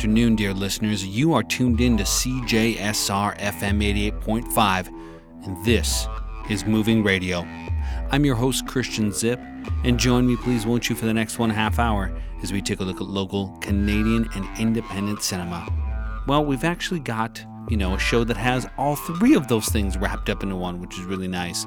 afternoon, dear listeners. You are tuned in to CJSR FM 88.5, and this is Moving Radio. I'm your host, Christian Zipp, and join me, please, won't you, for the next 1.5 hours as we take a look at local Canadian and independent cinema. Well, we've actually got, a show that has all three of those things wrapped up into one, which is really nice.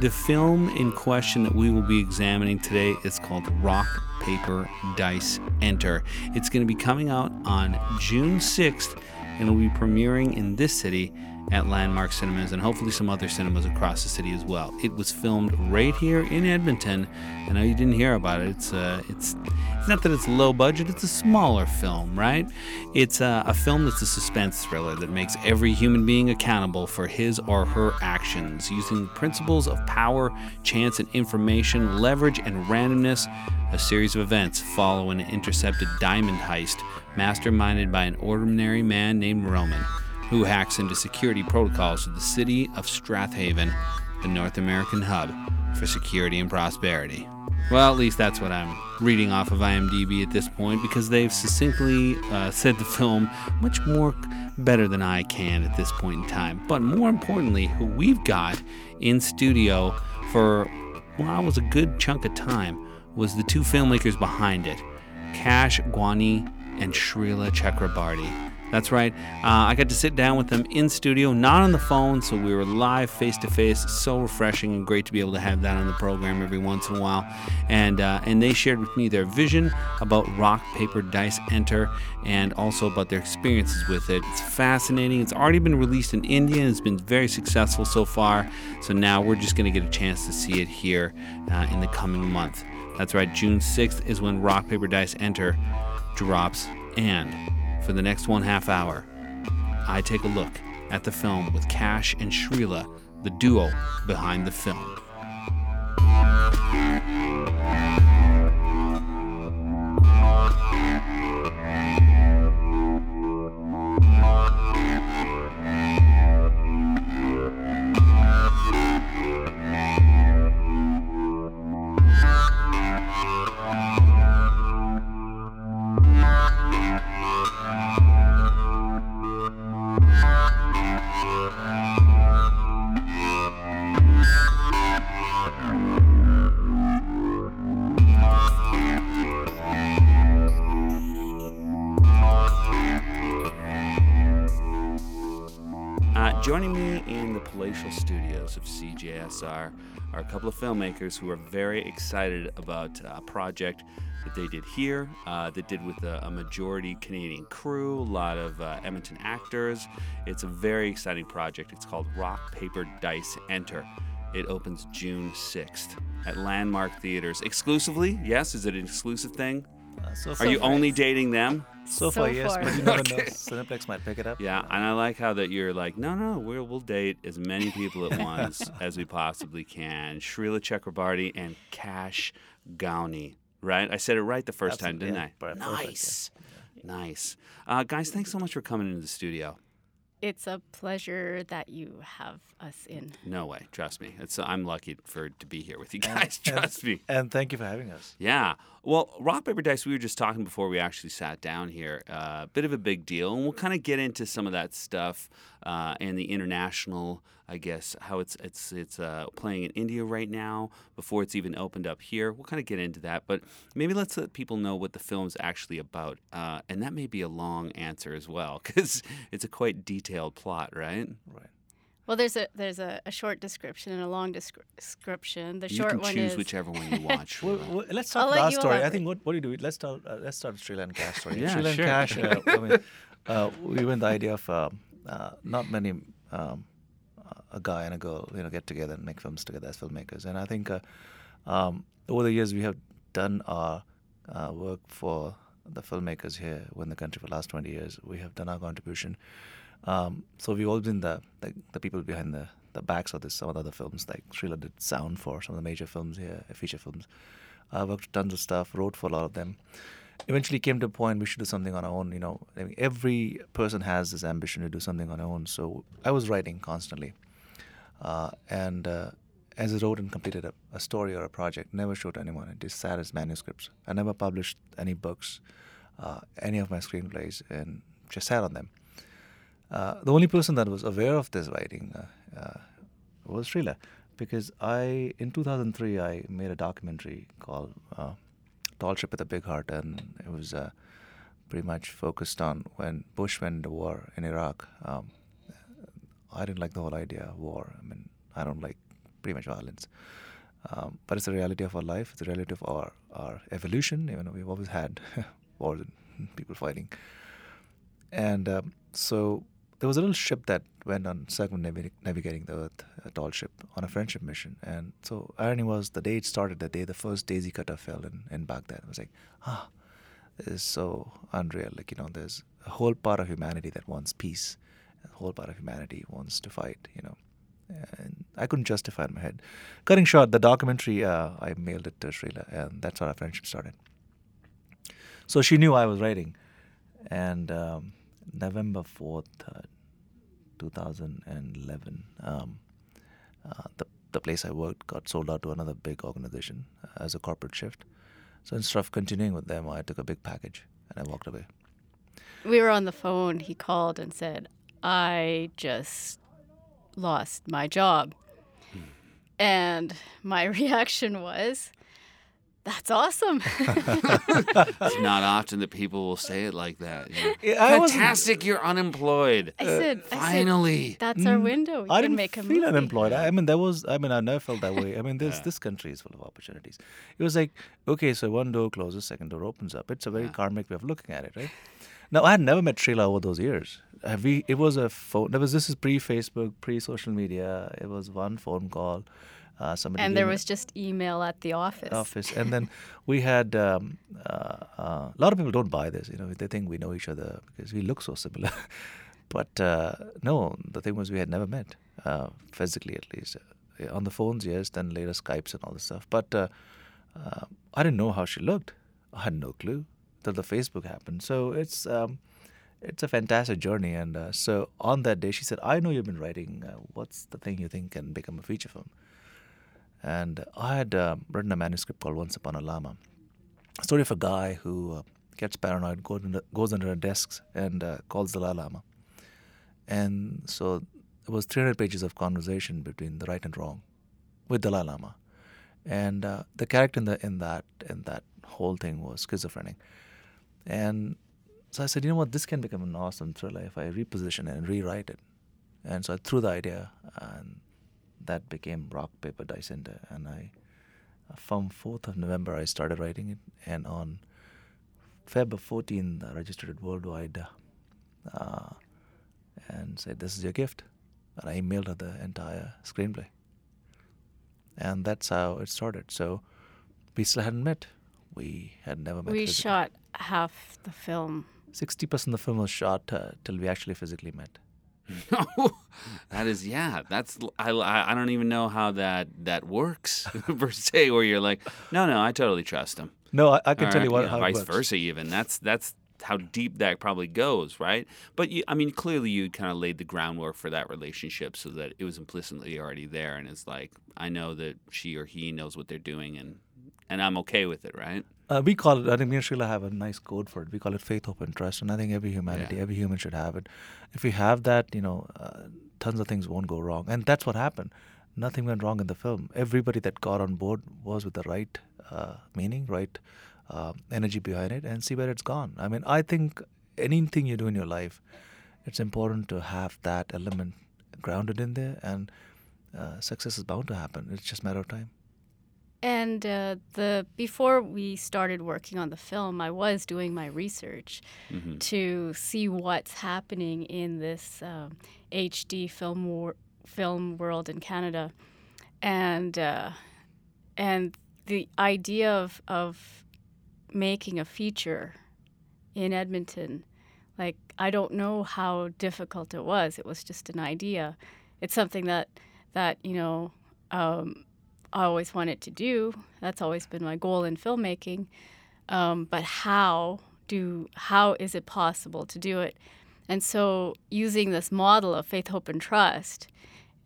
The film in question that we will be examining today is called Rock Paper Dice Enter. It's going to be coming out on June 6th and will be premiering in this city at Landmark Cinemas and hopefully some other cinemas across the city as well. It was filmed right here in Edmonton. I know you didn't hear about it. It's not that it's low budget, it's a smaller film, right? It's a film that's a suspense thriller that makes every human being accountable for his or her actions using principles of power, chance and information, leverage and randomness. A series of events follow an intercepted diamond heist masterminded by an ordinary man named Roman, who hacks into security protocols of the city of Strathaven, the North American hub for security and prosperity. Well, at least that's what I'm reading off of IMDb at this point, because they've succinctly said the film much more better than I can at this point in time. But more importantly, who we've got in studio for, well, it was a good chunk of time, was the two filmmakers behind it, Kash Gawney and Shrila Chakrabarty. That's right. I got to sit down with them in studio, not on the phone, so we were live, face-to-face. So refreshing and great to be able to have that on the program every once in a while. And they shared with me their vision about Rock, Paper, Dice, Enter, and also about their experiences with it. It's fascinating. It's already been released in India, and it's been very successful so far. So now we're just going to get a chance to see it here in the coming month. That's right. June 6th is when Rock, Paper, Dice, Enter drops, and for the next 1.5 hours, I take a look at the film with Kash and Shrila, the duo behind the film. Joining me in the palatial studios of CJSR are a couple of filmmakers who are very excited about a project that they did here, that did with a majority Canadian crew, a lot of Edmonton actors. It's a very exciting project. It's called Rock, Paper, Dice, Enter. It opens June 6th at Landmark Theaters. Exclusively? Yes? Is it an exclusive thing? So are you only dating them? So far, yes, but you never know. Cineplex might pick it up. Yeah, and I like how that you're like, no, we'll date as many people at once as we possibly can. Shrila Chakrabarty and Kash Gawney, right? I said it right the first time, didn't I? Nice. Perfect, yeah. Nice. Guys, thanks so much for coming into the studio. It's a pleasure that you have us in. No way, trust me. I'm lucky to be here with you guys, trust me. And thank you for having us. Yeah. Well, Rock, Paper, Dice, we were just talking before we actually sat down here. Bit of a big deal, and we'll kind of get into some of that stuff and the international, I guess, how it's playing in India right now before it's even opened up here. We'll kind of get into that, but maybe let's let people know what the film's actually about. And that may be a long answer as well, because it's a quite detailed plot, right? Right. Well, there's a short description and a long description. The short one is... You can choose whichever one you watch. well, let's start the last story. I think what do you do? Let's start with Shrila and Kash story. Yeah, Shrila and Kash, we went the idea of not many... a guy and a girl, get together and make films together as filmmakers. And I think over the years we have done our work for the filmmakers here in the country for the last 20 years. We have done our contribution. So we've all been the people behind the backs of some of the other films. Like Shrila did sound for some of the major films here, feature films. I worked tons of stuff, wrote for a lot of them. Eventually came to a point we should do something on our own. Every person has this ambition to do something on their own. So I was writing constantly. And as I wrote and completed a story or a project, never showed anyone. I just sat as manuscripts. I never published any books. any of my screenplays and just sat on them. The only person that was aware of this writing was Srila, because in 2003, I made a documentary called Tall Ship with a Big Heart, and it was pretty much focused on when Bush went to war in Iraq. I didn't like the whole idea of war. I mean, I don't like pretty much violence. But it's the reality of our life. It's the reality of our evolution, even though we've always had wars and people fighting. And so there was a little ship that went on circumnavigating the earth, a tall ship, on a friendship mission. And so irony was the day it started, the day the first daisy cutter fell in Baghdad. I was like, this is so unreal. Like, there's a whole part of humanity that wants peace. A whole part of humanity wants to fight, And I couldn't justify it in my head. Cutting short, the documentary, I mailed it to Srila, and that's how our friendship started. So she knew I was writing. And November 4th, 2011, the place I worked got sold out to another big organization as a corporate shift. So instead of continuing with them, I took a big package and I walked away. We were on the phone. He called and said, I just lost my job. And my reaction was, that's awesome. It's not often that people will say it like that. Fantastic, you're unemployed. I said, finally. That's our window. I didn't make a feel movie. Unemployed. I never felt that way. I mean, this country is full of opportunities. It was like, okay, so one door closes, second door opens up. It's a very karmic way of looking at it, right? Now, I had never met Srila over those years. It was a phone. This is pre-Facebook, pre-social media. It was one phone call. And there was just email at the office. And then we had a lot of people don't buy this. They think we know each other because we look so similar. But no, the thing was we had never met, physically at least. On the phones, yes, then later Skypes and all this stuff. But I didn't know how she looked. I had no clue till the Facebook happened. So it's a fantastic journey. And so on that day, she said, I know you've been writing. What's the thing you think can become a feature film? And I had written a manuscript called Once Upon a Lama, a story of a guy who gets paranoid, goes under a desk and calls the Dalai Lama. And so it was 300 pages of conversation between the right and wrong with Dalai Lama. And the character in that whole thing was schizophrenic. And so I said, you know what, this can become an awesome thriller if I reposition it and rewrite it. And so I threw the idea, and that became Rock Paper Dice Enter, and I, from 4th of November, I started writing it, and on February 14th, I registered it worldwide, and said, "This is your gift," and I emailed her the entire screenplay, and that's how it started. So we still hadn't met; we had never met. We physically shot half the film. 60% of the film was shot till we actually physically met. No, that is, that's, I don't even know how that works per se, where you're like, no, I totally trust him. No, I can tell you how it works. Vice versa even. That's how deep that probably goes, right? But, clearly you kind of laid the groundwork for that relationship so that it was implicitly already there. And it's like, I know that she or he knows what they're doing and I'm okay with it, right? We call it, I think me and Srila have a nice code for it. We call it faith, hope, and trust. And I think every human should have it. If we have that, tons of things won't go wrong. And that's what happened. Nothing went wrong in the film. Everybody that got on board was with the right meaning, right energy behind it, and see where it's gone. I mean, I think anything you do in your life, it's important to have that element grounded in there, and success is bound to happen. It's just a matter of time. And before we started working on the film, I was doing my research to see what's happening in this HD film world in Canada, and the idea of making a feature in Edmonton, like, I don't know how difficult it was. It was just an idea. It's something that. I always wanted to do. That's always been my goal in filmmaking. But how is it possible to do it? And so using this model of faith, hope, and trust,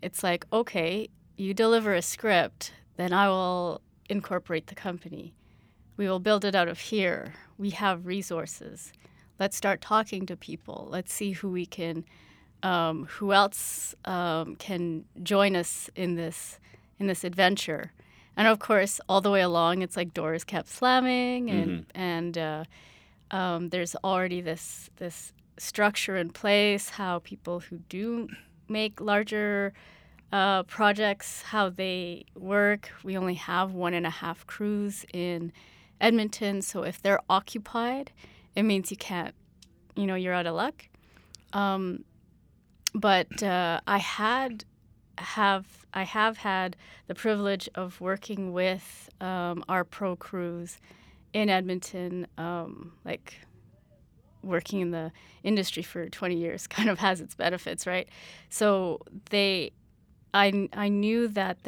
it's like, okay, you deliver a script, then I will incorporate the company. We will build it out of here. We have resources. Let's start talking to people. Let's see who we can, who else can join us in this adventure. And of course, all the way along, it's like doors kept slamming, and there's already this structure in place. How people who do make larger projects, how they work. We only have 1.5 crews in Edmonton, so if they're occupied, it means you can't, you're out of luck. But I have had the privilege of working with our pro crews in Edmonton, like working in the industry for 20 years kind of has its benefits, right? So I knew that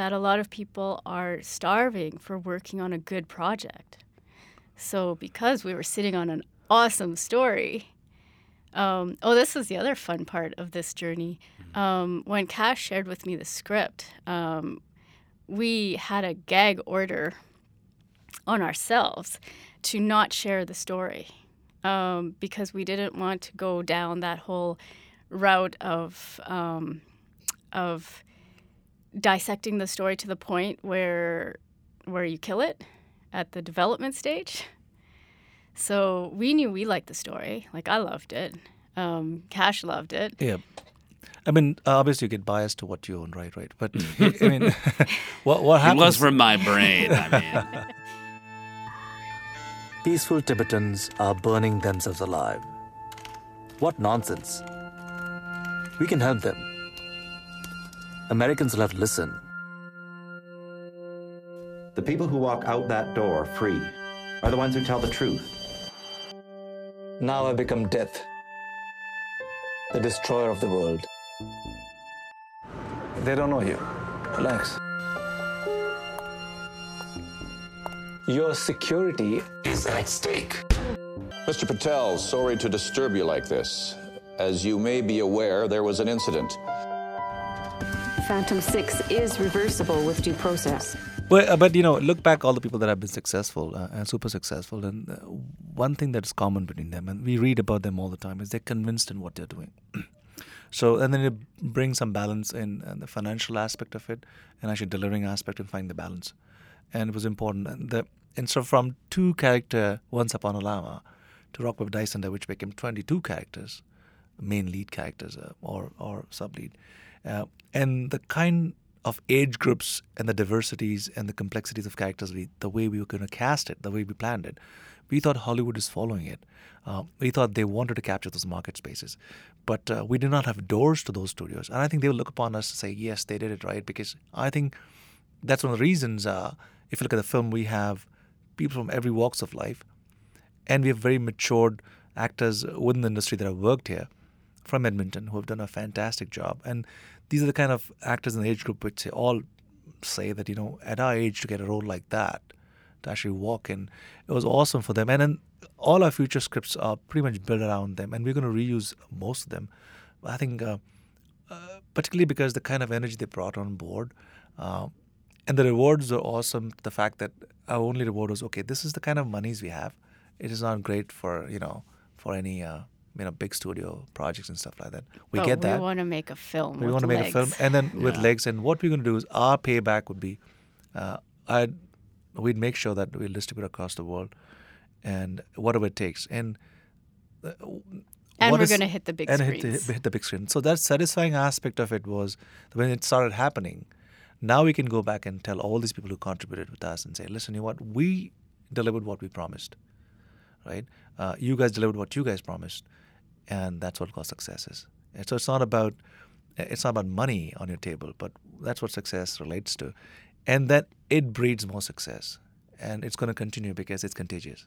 a lot of people are starving for working on a good project. So because we were sitting on an awesome story, this was the other fun part of this journey. When Kash shared with me the script, we had a gag order on ourselves to not share the story because we didn't want to go down that whole route of dissecting the story to the point where you kill it at the development stage. So we knew we liked the story. Like, I loved it. Kash loved it. Yeah. I mean, obviously you get biased to what you own, right? But, I mean, what happens? It was from my brain, I mean. Peaceful Tibetans are burning themselves alive. What nonsense. We can help them. Americans will have to listen. The people who walk out that door free are the ones who tell the truth. Now I become death, the destroyer of the world. They don't know you. Relax. Your security is at stake. Mr. Patel, sorry to disturb you like this. As you may be aware, there was an incident. Phantom 6 is reversible with due process. But look back all the people that have been successful and super successful, and one thing that's common between them, and we read about them all the time, is they're convinced in what they're doing. So, and then it brings some balance in the financial aspect of it, and actually delivering aspect and finding the balance. And it was important. And so from 2 character Once Upon a Lama to Rock Paper Dice Enter, which became 22 characters, main lead characters or sub-lead, and the kind of age groups and the diversities and the complexities of characters, the way we were going to cast it, the way we planned it, we thought Hollywood is following it. We thought they wanted to capture those market spaces. But we did not have doors to those studios. And I think they will look upon us and say, yes, they did it right, because I think that's one of the reasons, if you look at the film, we have people from every walks of life, and we have very matured actors within the industry that have worked here from Edmonton who have done a fantastic job. And these are the kind of actors in the age group which all say that, at our age, to get a role like that, to actually walk in, it was awesome for them. And then all our future scripts are pretty much built around them, and we're going to reuse most of them. I think particularly because the kind of energy they brought on board, and the rewards are awesome. The fact that our only reward was, okay, this is the kind of monies we have. It is not great for, for any... big studio projects and stuff like that. We want to make a film. We want to make a film, and then with legs. And what we're going to do is our payback would be, we'd make sure that we distribute across the world, and whatever it takes. And we're going to hit the big screen. Hit the big screen. So that satisfying aspect of it was when it started happening. Now we can go back and tell all these people who contributed with us and say, listen, you know what? We delivered what we promised, right? You guys delivered what you guys promised. And that's what success is. And so it's not about money on your table, but that's what success relates to. And that it breeds more success. And it's going to continue because it's contagious.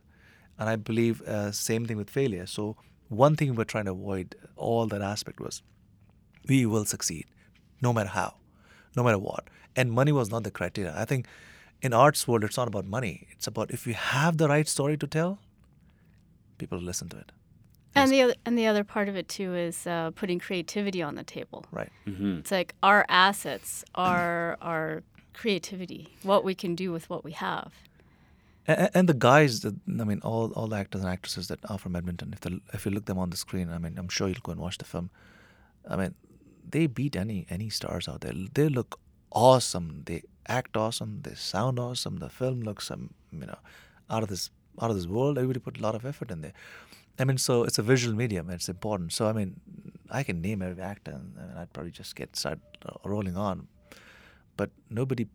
And I believe same thing with failure. So one thing we're trying to avoid, all that aspect was, we will succeed no matter how, no matter what. And money was not the criteria. I think in arts world, it's not about money. It's about if you have the right story to tell, people will listen to it. And the other part of it, too, is putting creativity on the table. Right. Mm-hmm. It's like our assets are our creativity, what we can do with what we have. And the guys, I mean, all the actors and actresses that are from Edmonton, if you look them on the screen, I mean, I'm sure you'll go and watch the film. I mean, they beat any stars out there. They look awesome. They act awesome. They sound awesome. The film looks, you know, out of this world. Everybody put a lot of effort in there. I mean, so it's a visual medium. It's important. So, I mean, I can name every actor, and I'd probably just get started rolling on. But nobody...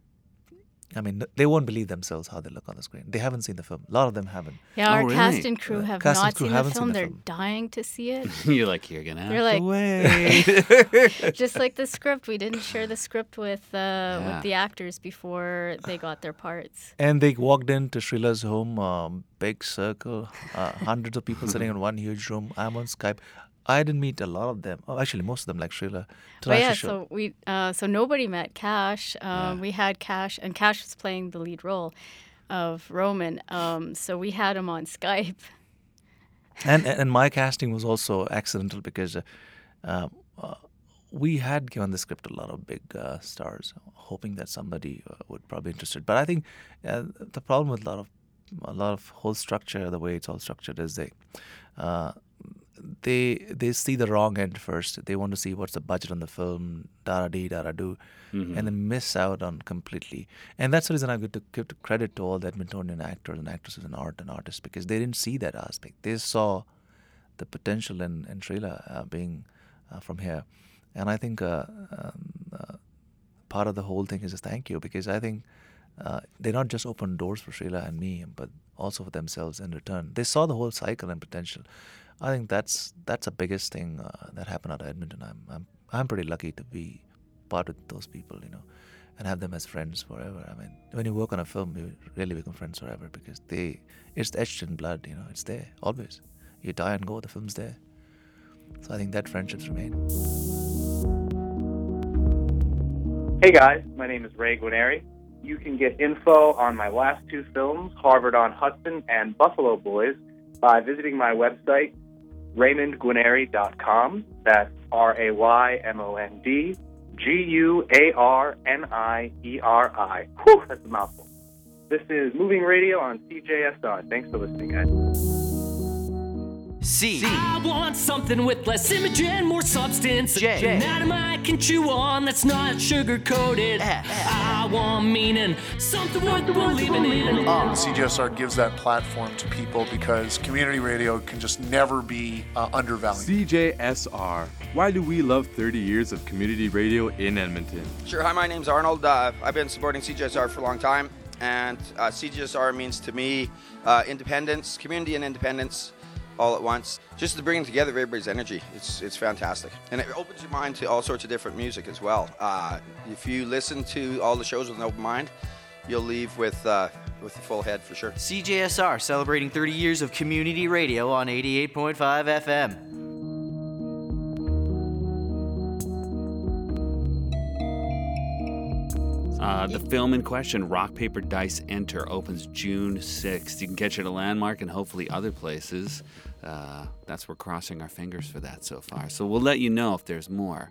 I mean, they won't believe themselves how they look on the screen. They haven't seen the film. A lot of them haven't. Yeah, our cast and crew have not seen the film. They're dying to see it. You're like, you're going to have to wait. Just like the script. We didn't share the script with the actors before they got their parts. And they walked into Shrila's home, big circle, hundreds of people sitting in one huge room. I'm on Skype. I didn't meet a lot of them. Oh, actually, most of them, like Shrila. So we nobody met Kash. We had Kash, and Kash was playing the lead role of Roman. So we had him on Skype. And my casting was also accidental because we had given the script a lot of big stars, hoping that somebody would probably be interested. But I think the problem with a lot of whole structure, the way it's all structured, is They see the wrong end first. They want to see what's the budget on the film, da-da-dee, da-da-doo, and then miss out on completely. And that's the reason I give credit to all the Edmontonian actors and actresses and art and artists, because they didn't see that aspect. They saw the potential in Shrila being from here. And I think part of the whole thing is a thank you, because I think they not just opened doors for Shrila and me, but also for themselves in return. They saw the whole cycle and potential. I think that's the biggest thing that happened out of Edmonton. I'm pretty lucky to be part of those people, you know, and have them as friends forever. I mean, when you work on a film, you really become friends forever because it's etched in blood, you know. It's there always. You die and go, the film's there. So I think that friendships remain. Hey guys, my name is Ray Guarnieri. You can get info on my last two films, Harvard on Hudson and Buffalo Boys, by visiting my website, raymondguarnieri.com. That's RAYMONDGUARNIERI. Whew, that's a mouthful. This is Moving Radio on CJSR. Thanks for listening, guys. C. I want something with less imagery and more substance. J. An atom I can chew on that's not sugar-coated. F. I want meaning, something worth believing in. CJSR gives that platform to people because community radio can just never be undervalued. CJSR, why do we love 30 years of community radio in Edmonton? Sure, hi, my name's Arnold. I've been supporting CJSR for a long time, and CJSR means to me independence, community and independence all at once. Just to bring together everybody's energy, it's fantastic. And it opens your mind to all sorts of different music as well. If you listen to all the shows with an open mind, you'll leave with a full head for sure. CJSR, celebrating 30 years of community radio on 88.5 FM. The film in question, Rock, Paper, Dice, Enter, opens June 6th. You can catch it at Landmark and hopefully other places. We're crossing our fingers for that so far. So we'll let you know if there's more.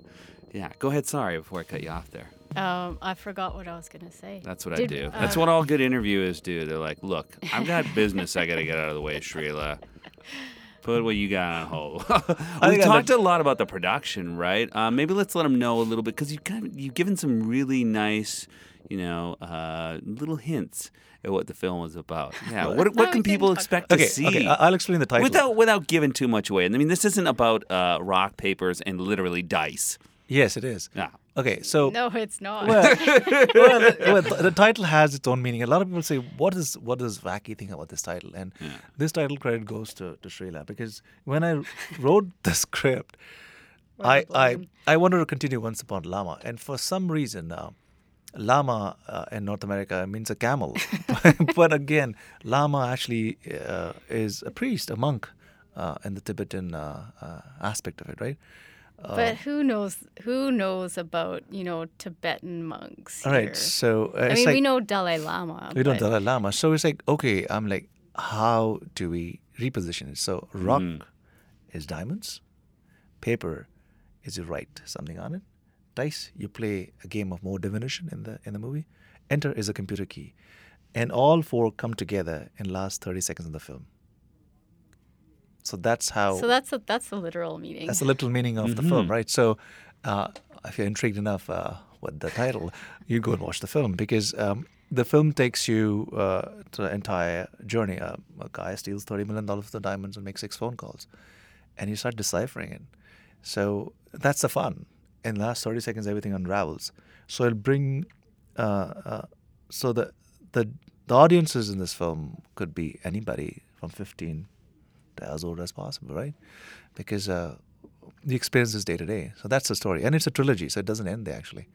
Yeah, go ahead, sorry, before I cut you off there. I forgot what I was going to say. That's what I do. That's what all good interviewers do. They're like, look, I've got business I got to get out of the way, Shrila. Put what you got on hold. We talked a lot about the production, right? Maybe let's let them know a little bit, because you've given some really nice, you know, little hints at what the film was about. Yeah, what can people expect to see? Okay, I'll explain the title without giving too much away. I mean, this isn't about rock, papers, and literally dice. Yes, it is. Yeah. Okay, so no, it's not. The title has its own meaning. A lot of people say, "What is wacky thing about this title?" And this title credit goes to Shrila, because when I wrote the script, I wanted to continue Once Upon a Lama, and for some reason now, Lama in North America means a camel, but again, Lama actually is a priest, a monk, in the Tibetan aspect of it, right? But who knows about, you know, Tibetan monks here? All right, so... I mean, we know Dalai Lama. We know Dalai Lama. So it's like, okay, I'm like, how do we reposition it? So rock is diamonds. Paper is you write something on it. Dice, you play a game of more divination in the movie. Enter is a computer key. And all four come together in the last 30 seconds of the film. So that's how... So that's the literal meaning. That's the literal meaning of the film, right? So if you're intrigued enough with the title, you go and watch the film because the film takes you to the entire journey. A guy steals $30 million worth of diamonds and makes 6 phone calls. And you start deciphering it. So that's the fun. In the last 30 seconds, everything unravels. So it'll bring... so the audiences in this film could be anybody from 15 to as old as possible, right? Because the experience is day to day. So that's the story. And it's a trilogy, so it doesn't end there, actually.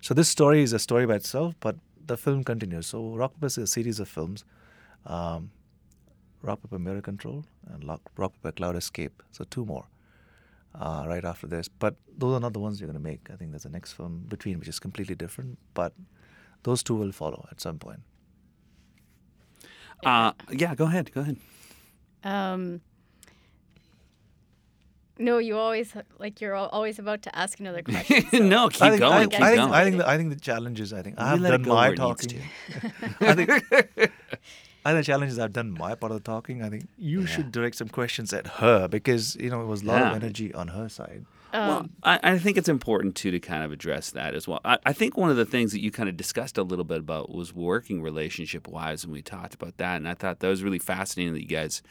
So this story is a story by itself, but the film continues. So Rock Paper is a series of films. Rock Paper Mirror Control and Rock Paper Cloud Escape. So 2 more right after this. But those are not the ones you're going to make. I think there's the next film between, which is completely different. But those 2 will follow at some point. Yeah, go ahead. Go ahead. No, you always you're always about to ask another question. So. No, keep going. I think the challenge is I've done my talking. I think the challenge is I've done my part of the talking. I think you should direct some questions at her because it was a lot of energy on her side. Well, I think it's important, too, to kind of address that as well. I think one of the things that you kind of discussed a little bit about was working relationship-wise, and we talked about that, and I thought that was really fascinating that you guys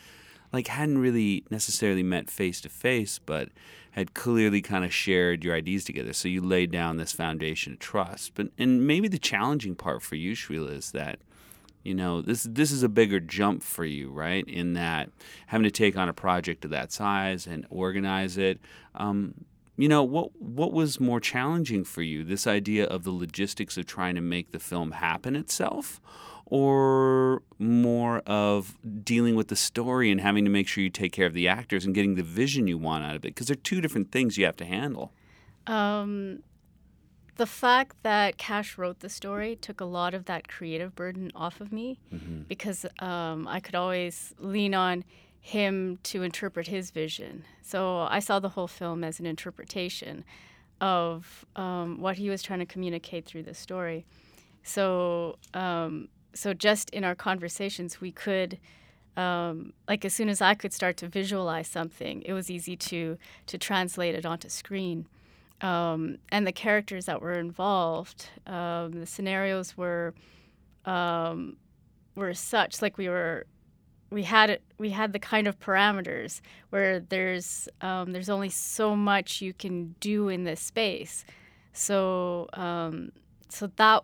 hadn't really necessarily met face-to-face, but had clearly kind of shared your ideas together. So you laid down this foundation of trust. But, and maybe the challenging part for you, Shrila, is that this is a bigger jump for you, right? In that having to take on a project of that size and organize it, what was more challenging for you? This idea of the logistics of trying to make the film happen itself, or more of dealing with the story and having to make sure you take care of the actors and getting the vision you want out of it? Because they're 2 different things you have to handle. The fact that Kash wrote the story took a lot of that creative burden off of me because I could always lean on him to interpret his vision. So I saw the whole film as an interpretation of what he was trying to communicate through the story. So just in our conversations, we could, as soon as I could start to visualize something, it was easy to translate it onto screen. And the characters that were involved, the scenarios were such we had the kind of parameters where there's only so much you can do in this space. So that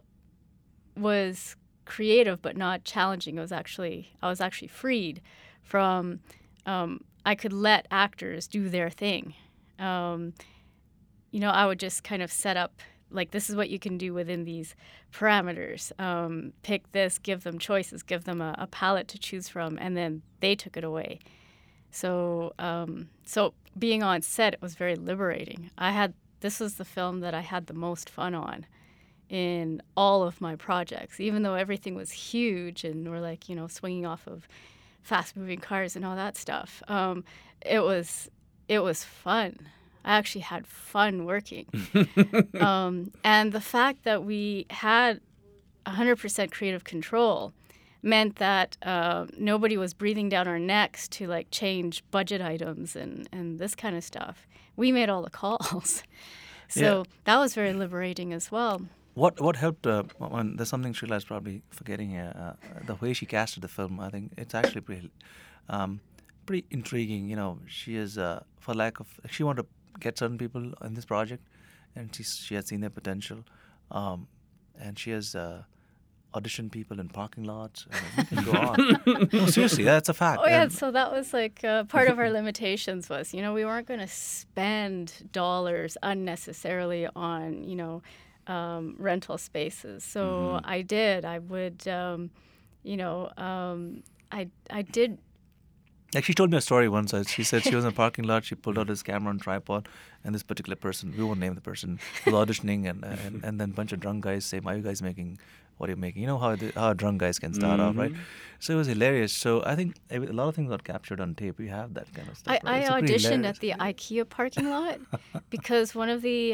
was creative but not challenging. It was I was actually freed from. I could let actors do their thing. I would just kind of set up, this is what you can do within these parameters. Pick this, give them choices, give them a palette to choose from, and then they took it away. So being on set, it was very liberating. This was the film that I had the most fun on in all of my projects, even though everything was huge and we're swinging off of fast-moving cars and all that stuff. It was fun. I actually had fun working. And the fact that we had 100% creative control meant that nobody was breathing down our necks to change budget items and this kind of stuff. We made all the calls. So that was very liberating as well. What helped, there's something Shrila is probably forgetting here, the way she casted the film. I think it's actually pretty intriguing. She is, she wanted to get certain people in this project, and she has seen their potential, and she has auditioned people in parking lots. And we can go on. No, seriously, that's a fact. Oh yeah, so that was part of our limitations was we weren't going to spend dollars unnecessarily on rental spaces. So I did. I would I did. She told me a story once. She said she was in a parking lot. She pulled out this camera and tripod, and this particular person, we won't name the person, was auditioning, and then a bunch of drunk guys say, what are you making? You know how drunk guys can start off, right? So it was hilarious. So I think a lot of things got captured on tape. We have that kind of stuff. I auditioned at the IKEA parking lot because one of the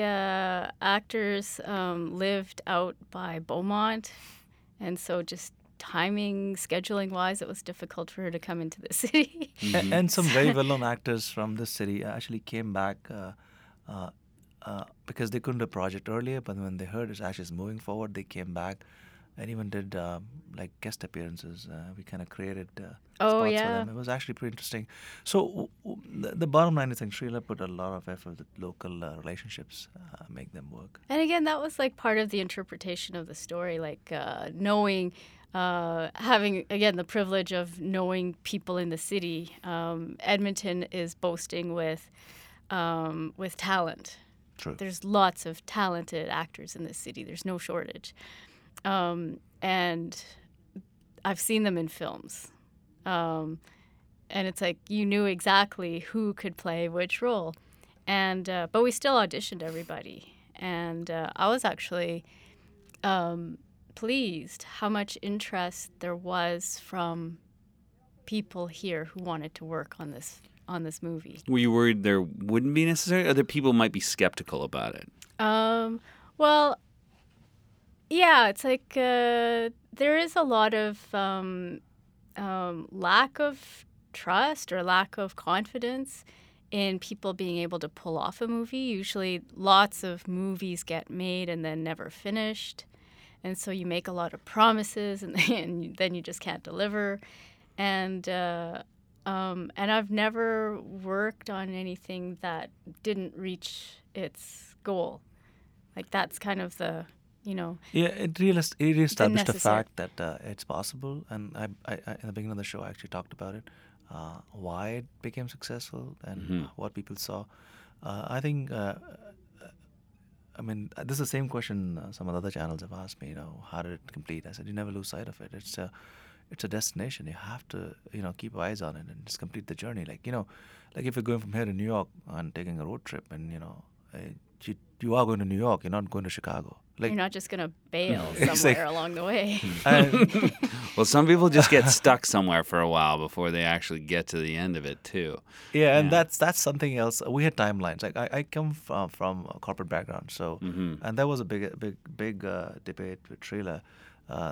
actors lived out by Beaumont, and so just timing, scheduling-wise, it was difficult for her to come into the city. Mm-hmm. And some very well-known actors from the city actually came back because they couldn't do a project earlier, but when they heard it's actually moving forward, they came back and even did like guest appearances. We kind of created spots for them. It was actually pretty interesting. So the bottom line is that Srila put a lot of effort that local relationships make them work. And again, that was like part of the interpretation of the story, like having, again, the privilege of knowing people in the city. Edmonton is boasting with talent. True. There's lots of talented actors in this city. There's no shortage. And I've seen them in films. And it's like you knew exactly who could play which role. And but we still auditioned everybody. And I was actually pleased how much interest there was from people here who wanted to work on this movie. Were you worried there wouldn't be necessary? Other people might be skeptical about it. Well, yeah, it's like there is a lot of lack of trust or lack of confidence in people being able to pull off a movie. Usually lots of movies get made and then never finished. And so you make a lot of promises and then you just can't deliver. And I've never worked on anything that didn't reach its goal. Like that's kind of the, you know. Yeah, it established the fact that it's possible. And I, in the beginning of the show, I actually talked about it, why it became successful and what people saw. I think, this is the same question some of the other channels have asked me, you know, how did it complete? I said, you never lose sight of it. It's a destination. You have to, keep eyes on it and just complete the journey. Like if you're going from here to New York and taking a road trip and, you are going to New York, you're not going to Chicago. Like, you're not just going to bail somewhere along the way. Well, some people just get stuck somewhere for a while before they actually get to the end of it, too. Yeah, and that's something else. We had timelines. Like I come from a corporate background, so and there was a big debate with Srila.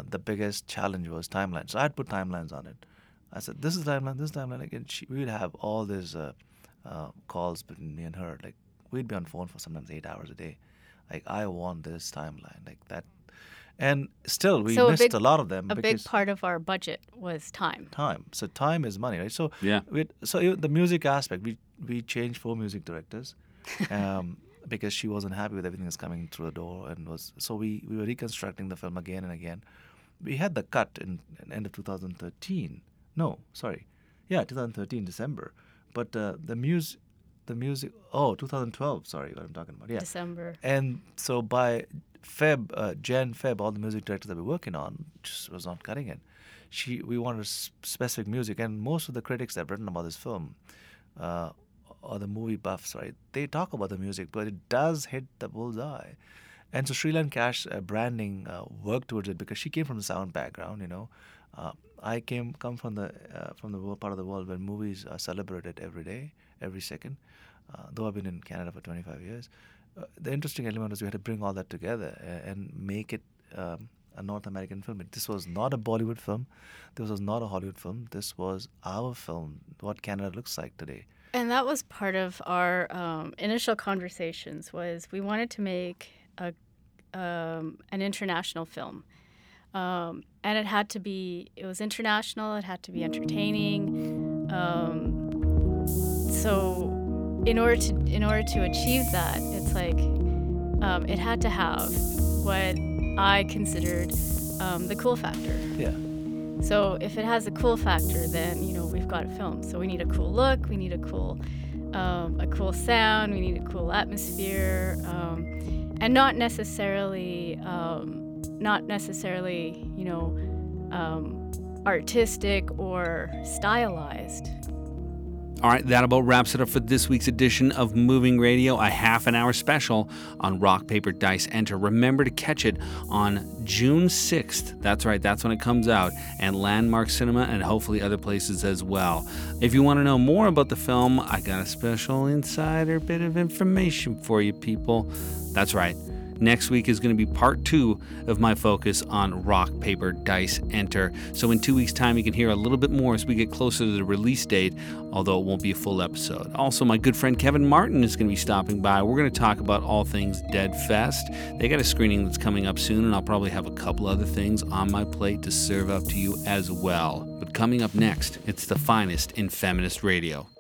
The biggest challenge was timelines. So I'd put timelines on it. I said, this is timeline, this timeline. Like, and we'd have all these calls between me and her. Like, we'd be on phone for sometimes 8 hours a day. Like, I want this timeline. Like that. And still, we missed a lot of them. A big part of our budget was time. So time is money, right? So so the music aspect, we changed 4 music directors. Because she wasn't happy with everything that's coming through the door, and we were reconstructing the film again and again. We had the cut in end of 2013. No, sorry, 2013 December. But the music. Oh, 2012. Sorry, what I'm talking about. Yeah, December. And so by Jan, Feb, all the music directors that we're working on just was not cutting it. We wanted specific music, and most of the critics that have written about this film. Or the movie buffs, right? They talk about the music, but it does hit the bullseye. And so Srila and Kash branding worked towards it because she came from the sound background, I come from the part of the world where movies are celebrated every day, every second. Though I've been in Canada for 25 years, the interesting element was we had to bring all that together and make it a North American film. This was not a Bollywood film. This was not a Hollywood film. This was our film, what Canada looks like today. And that was part of our initial conversations was we wanted to make an international film. And it was international, it had to be entertaining. So in order to achieve that, it's like it had to have what I considered the cool factor. Yeah. So if it has a cool factor, then we've got a film. So we need a cool look, we need a cool sound, we need a cool atmosphere, and not necessarily artistic or stylized. All right, that about wraps it up for this week's edition of Moving Radio, a half-an-hour special on Rock, Paper, Dice, Enter. Remember to catch it on June 6th. That's right, that's when it comes out, and Landmark Cinema and hopefully other places as well. If you want to know more about the film, I got a special insider bit of information for you people. That's right. Next week is going to be part two of my focus on Rock, Paper, Dice, Enter. So in 2 weeks' time, you can hear a little bit more as we get closer to the release date, although it won't be a full episode. Also, my good friend Kevin Martin is going to be stopping by. We're going to talk about all things Dead Fest. They got a screening that's coming up soon, and I'll probably have a couple other things on my plate to serve up to you as well. But coming up next, it's the finest in feminist radio.